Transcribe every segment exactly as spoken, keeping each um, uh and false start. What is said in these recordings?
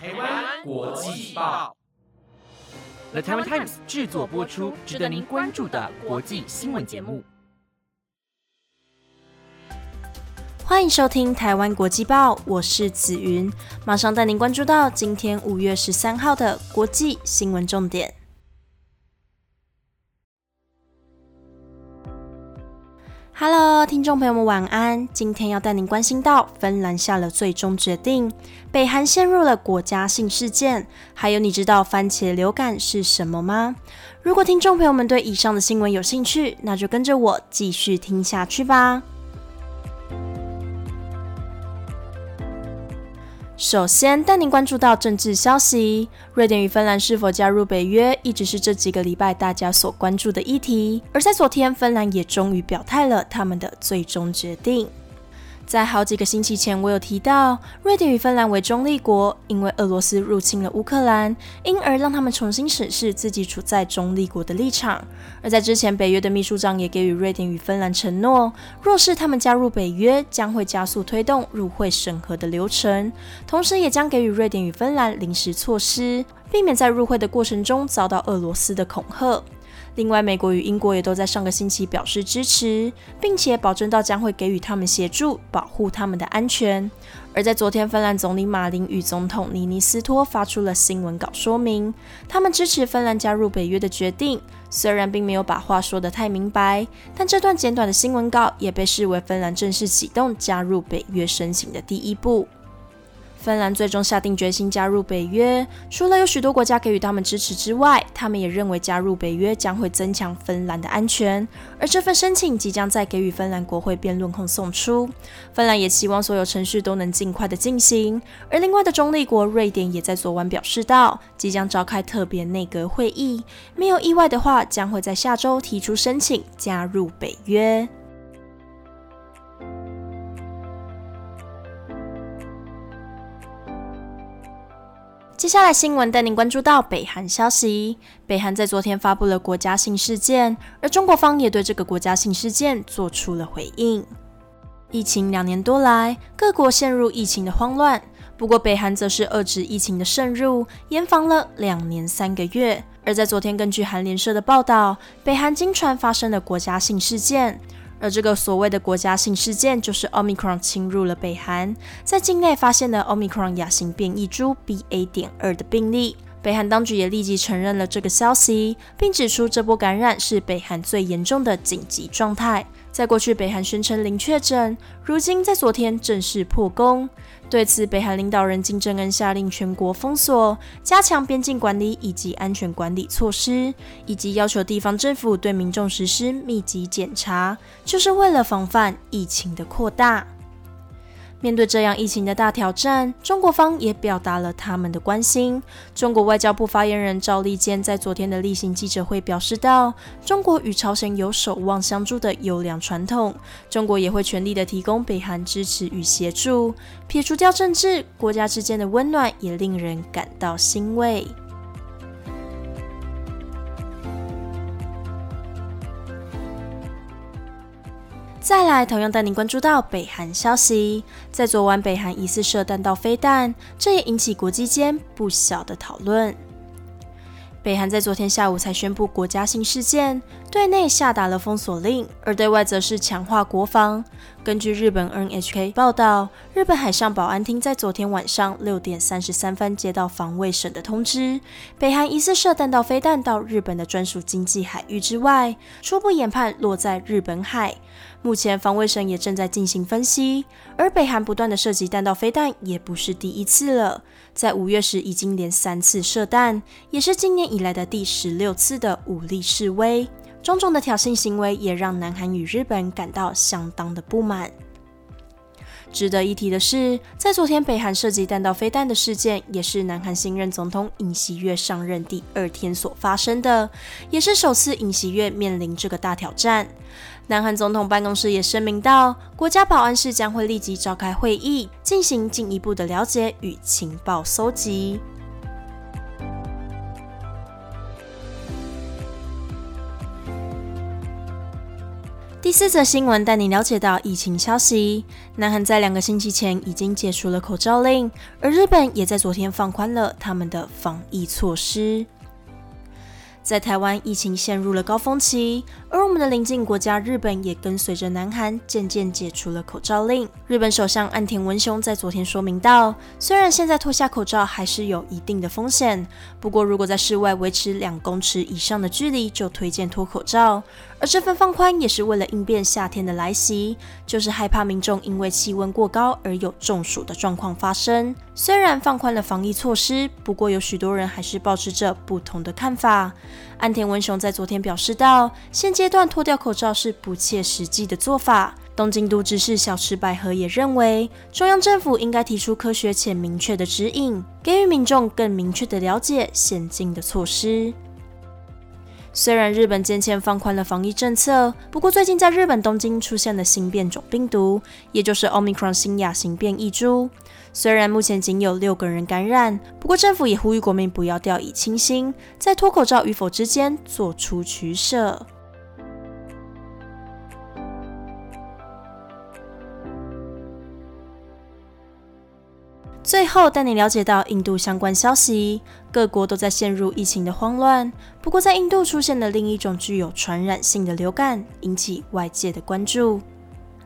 台湾国际报 The Taiwan Times 制作播出，值得您关注的国际新闻节目。欢迎收听台湾国际报，我是子云，马上带您关注到今天五月十三号的国际新闻重点。Hello， 听众朋友们晚安，今天要带您关心到芬兰下了最终决定，北韩陷入了国家性事件，还有你知道番茄流感是什么吗？如果听众朋友们对以上的新闻有兴趣，那就跟着我继续听下去吧。首先带您关注到政治消息，瑞典与芬兰是否加入北约一直是这几个礼拜大家所关注的议题，而在昨天芬兰也终于表态了他们的最终决定。在好几个星期前我有提到，瑞典与芬兰为中立国，因为俄罗斯入侵了乌克兰，因而让他们重新审视自己处在中立国的立场。而在之前北约的秘书长也给予瑞典与芬兰承诺，若是他们加入北约，将会加速推动入会审核的流程，同时也将给予瑞典与芬兰临时措施，避免在入会的过程中遭到俄罗斯的恐吓。另外，美国与英国也都在上个星期表示支持，并且保证到将会给予他们协助，保护他们的安全。而在昨天，芬兰总理马林与总统尼尼斯托发出了新闻稿说明，他们支持芬兰加入北约的决定，虽然并没有把话说得太明白，但这段简短的新闻稿也被视为芬兰正式启动加入北约申请的第一步。芬兰最终下定决心加入北约，除了有许多国家给予他们支持之外，他们也认为加入北约将会增强芬兰的安全，而这份申请即将在给予芬兰国会辩论后送出。芬兰也期望所有程序都能尽快的进行，而另外的中立国瑞典也在昨晚表示到，即将召开特别内阁会议，没有意外的话，将会在下周提出申请加入北约。接下来新闻带您关注到北韩消息，北韩在昨天发布了国家性事件，而中国方也对这个国家性事件做出了回应。疫情两年多来，各国陷入疫情的慌乱，不过北韩则是遏制疫情的渗入，严防了两年三个月。而在昨天，根据韩联社的报道，北韩经传发生了国家性事件。而这个所谓的国家性事件就是 Omicron 侵入了北韩，在境内发现了 Omicron 亚型变异株 B A 点二 的病例，北韩当局也立即承认了这个消息，并指出这波感染是北韩最严重的紧急状态。在过去北韩宣称零确诊，如今在昨天正式破功。对此，北韩领导人金正恩下令全国封锁，加强边境管理以及安全管理措施，以及要求地方政府对民众实施密集检查，就是为了防范疫情的扩大。面对这样疫情的大挑战，中国方也表达了他们的关心。中国外交部发言人赵立坚在昨天的例行记者会表示到，中国与朝鲜有守望相助的优良传统，中国也会全力的提供北韩支持与协助。撇除掉政治，国家之间的温暖也令人感到欣慰。再来，同样带您关注到北韩消息，在昨晚北韩疑似射弹道飞弹，这也引起国际间不小的讨论。北韩在昨天下午才宣布国家性事件，对内下达了封锁令，而对外则是强化国防。根据日本 N H K 报道，日本海上保安厅在昨天晚上六点三十三分接到防卫省的通知，北韩疑似射弹道飞弹到日本的专属经济海域之外，初步研判落在日本海。目前防卫省也正在进行分析，而北韩不断的射击弹道飞弹也不是第一次了，在五月时已经连三次射弹，也是今年以来的第十六次的武力示威。种种的挑衅行为也让南韩与日本感到相当的不满。值得一提的是，在昨天北韩涉及弹道飞弹的事件，也是南韩新任总统尹锡悦上任第二天所发生的，也是首次尹锡悦面临这个大挑战。南韩总统办公室也声明到，国家保安室将会立即召开会议，进行进一步的了解与情报搜集。第四则新闻带你了解到疫情消息。南韩在两个星期前已经解除了口罩令，而日本也在昨天放宽了他们的防疫措施。在台湾，疫情陷入了高峰期，而我们的邻近国家日本也跟随着南韩渐渐解除了口罩令。日本首相岸田文雄在昨天说明到，虽然现在脱下口罩还是有一定的风险，不过如果在室外维持两公尺以上的距离，就推荐脱口罩。而这份放宽也是为了应变夏天的来袭，就是害怕民众因为气温过高而有中暑的状况发生。虽然放宽了防疫措施，不过有许多人还是抱持着不同的看法。岸田文雄在昨天表示到，现阶段脱掉口罩是不切实际的做法。东京都知事小池百合也认为，中央政府应该提出科学且明确的指引，给予民众更明确的了解现今的措施。虽然日本渐渐放宽了防疫政策，不过最近在日本东京出现了新变种病毒，也就是 Omicron 新亚型变异株。虽然目前仅有六个人感染，不过政府也呼吁国民不要掉以轻心，在脱口罩与否之间做出取舍。最后带你了解到印度相关消息，各国都在陷入疫情的慌乱，不过在印度出现了另一种具有传染性的流感，引起外界的关注。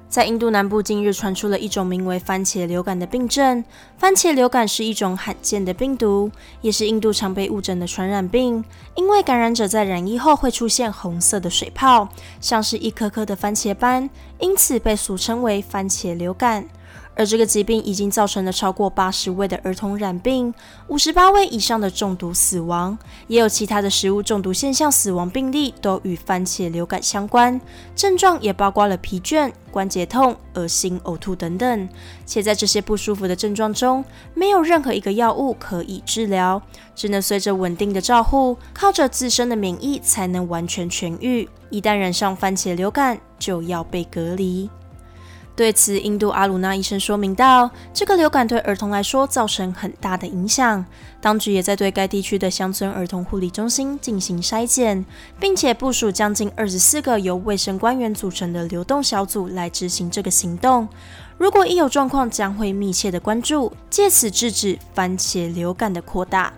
在印度南部近日传出了一种名为番茄流感的病症，番茄流感是一种罕见的病毒，也是印度常被误诊的传染病，因为感染者在染疫后会出现红色的水泡，像是一颗颗的番茄斑，因此被俗称为番茄流感。而这个疾病已经造成了超过八十位的儿童染病，五十八位以上的中毒死亡，也有其他的食物中毒现象死亡病例都与番茄流感相关，症状也包括了疲倦、关节痛、恶心、呕吐等等。且在这些不舒服的症状中，没有任何一个药物可以治疗，只能随着稳定的照护，靠着自身的免疫才能完全痊愈。一旦染上番茄流感，就要被隔离。对此，印度阿鲁纳医生说明到，这个流感对儿童来说造成很大的影响，当局也在对该地区的乡村儿童护理中心进行筛检，并且部署将近二十四个由卫生官员组成的流动小组来执行这个行动。如果一有状况，将会密切的关注，借此制止番茄流感的扩大。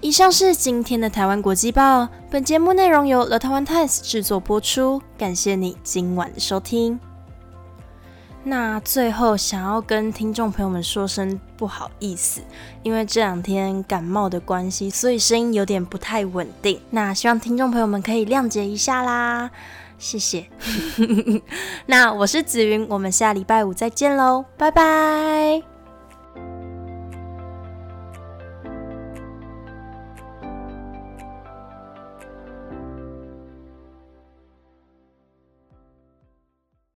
以上是今天的台湾国际报，本节目内容由 The Taiwan Times 制作播出，感谢你今晚的收听。那最后想要跟听众朋友们说声不好意思，因为这两天感冒的关系，所以声音有点不太稳定，那希望听众朋友们可以谅解一下啦，谢谢。那我是紫云，我们下礼拜五再见喽，拜拜。